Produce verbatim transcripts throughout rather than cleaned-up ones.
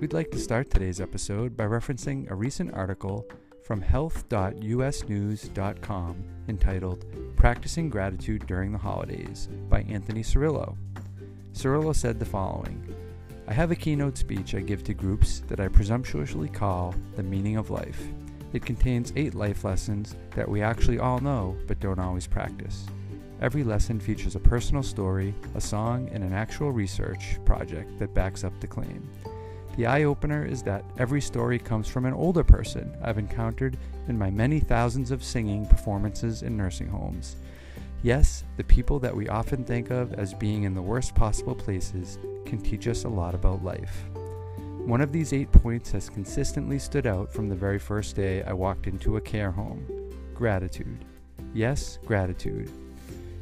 We'd like to start today's episode by referencing a recent article from health dot u s news dot com entitled Practicing Gratitude During the Holidays by Anthony Cirillo. Cirillo said the following: I have a keynote speech I give to groups that I presumptuously call The Meaning of Life. It contains eight life lessons that we actually all know but don't always practice. Every lesson features a personal story, a song, and an actual research project that backs up the claim. The eye-opener is that every story comes from an older person I've encountered in my many thousands of singing performances in nursing homes. Yes, the people that we often think of as being in the worst possible places can teach us a lot about life. One of these eight points has consistently stood out from the very first day I walked into a care home. Gratitude. Yes, gratitude.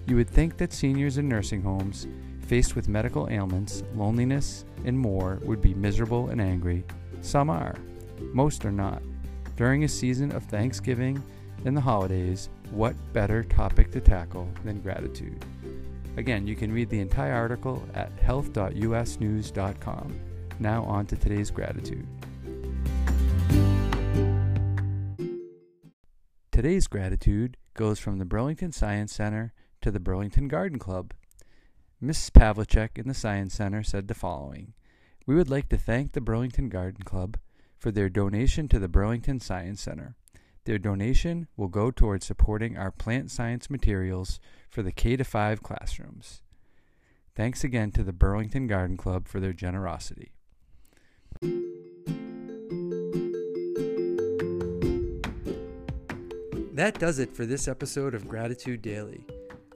You would think that seniors in nursing homes, faced with medical ailments, loneliness, and more, would be miserable and angry. Some are. Most are not. During a season of Thanksgiving and the holidays, what better topic to tackle than gratitude? Again, you can read the entire article at health dot u s news dot com. Now on to today's gratitude. Today's gratitude goes from the Burlington Science Center to the Burlington Garden Club. Missus Pavlicek in the Science Center said the following: We would like to thank the Burlington Garden Club for their donation to the Burlington Science Center. Their donation will go towards supporting our plant science materials for the K through five classrooms. Thanks again to the Burlington Garden Club for their generosity. That does it for this episode of Gratitude Daily.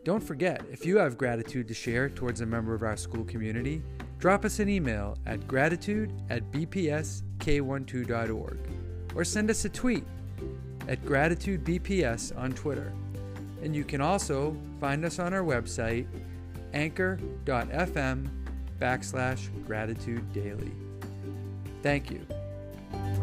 Don't forget, if you have gratitude to share towards a member of our school community, drop us an email at gratitude at b p s k twelve dot org or send us a tweet at Gratitude B P S on Twitter. And you can also find us on our website, anchor dot f m backslash Gratitude Daily. Thank you.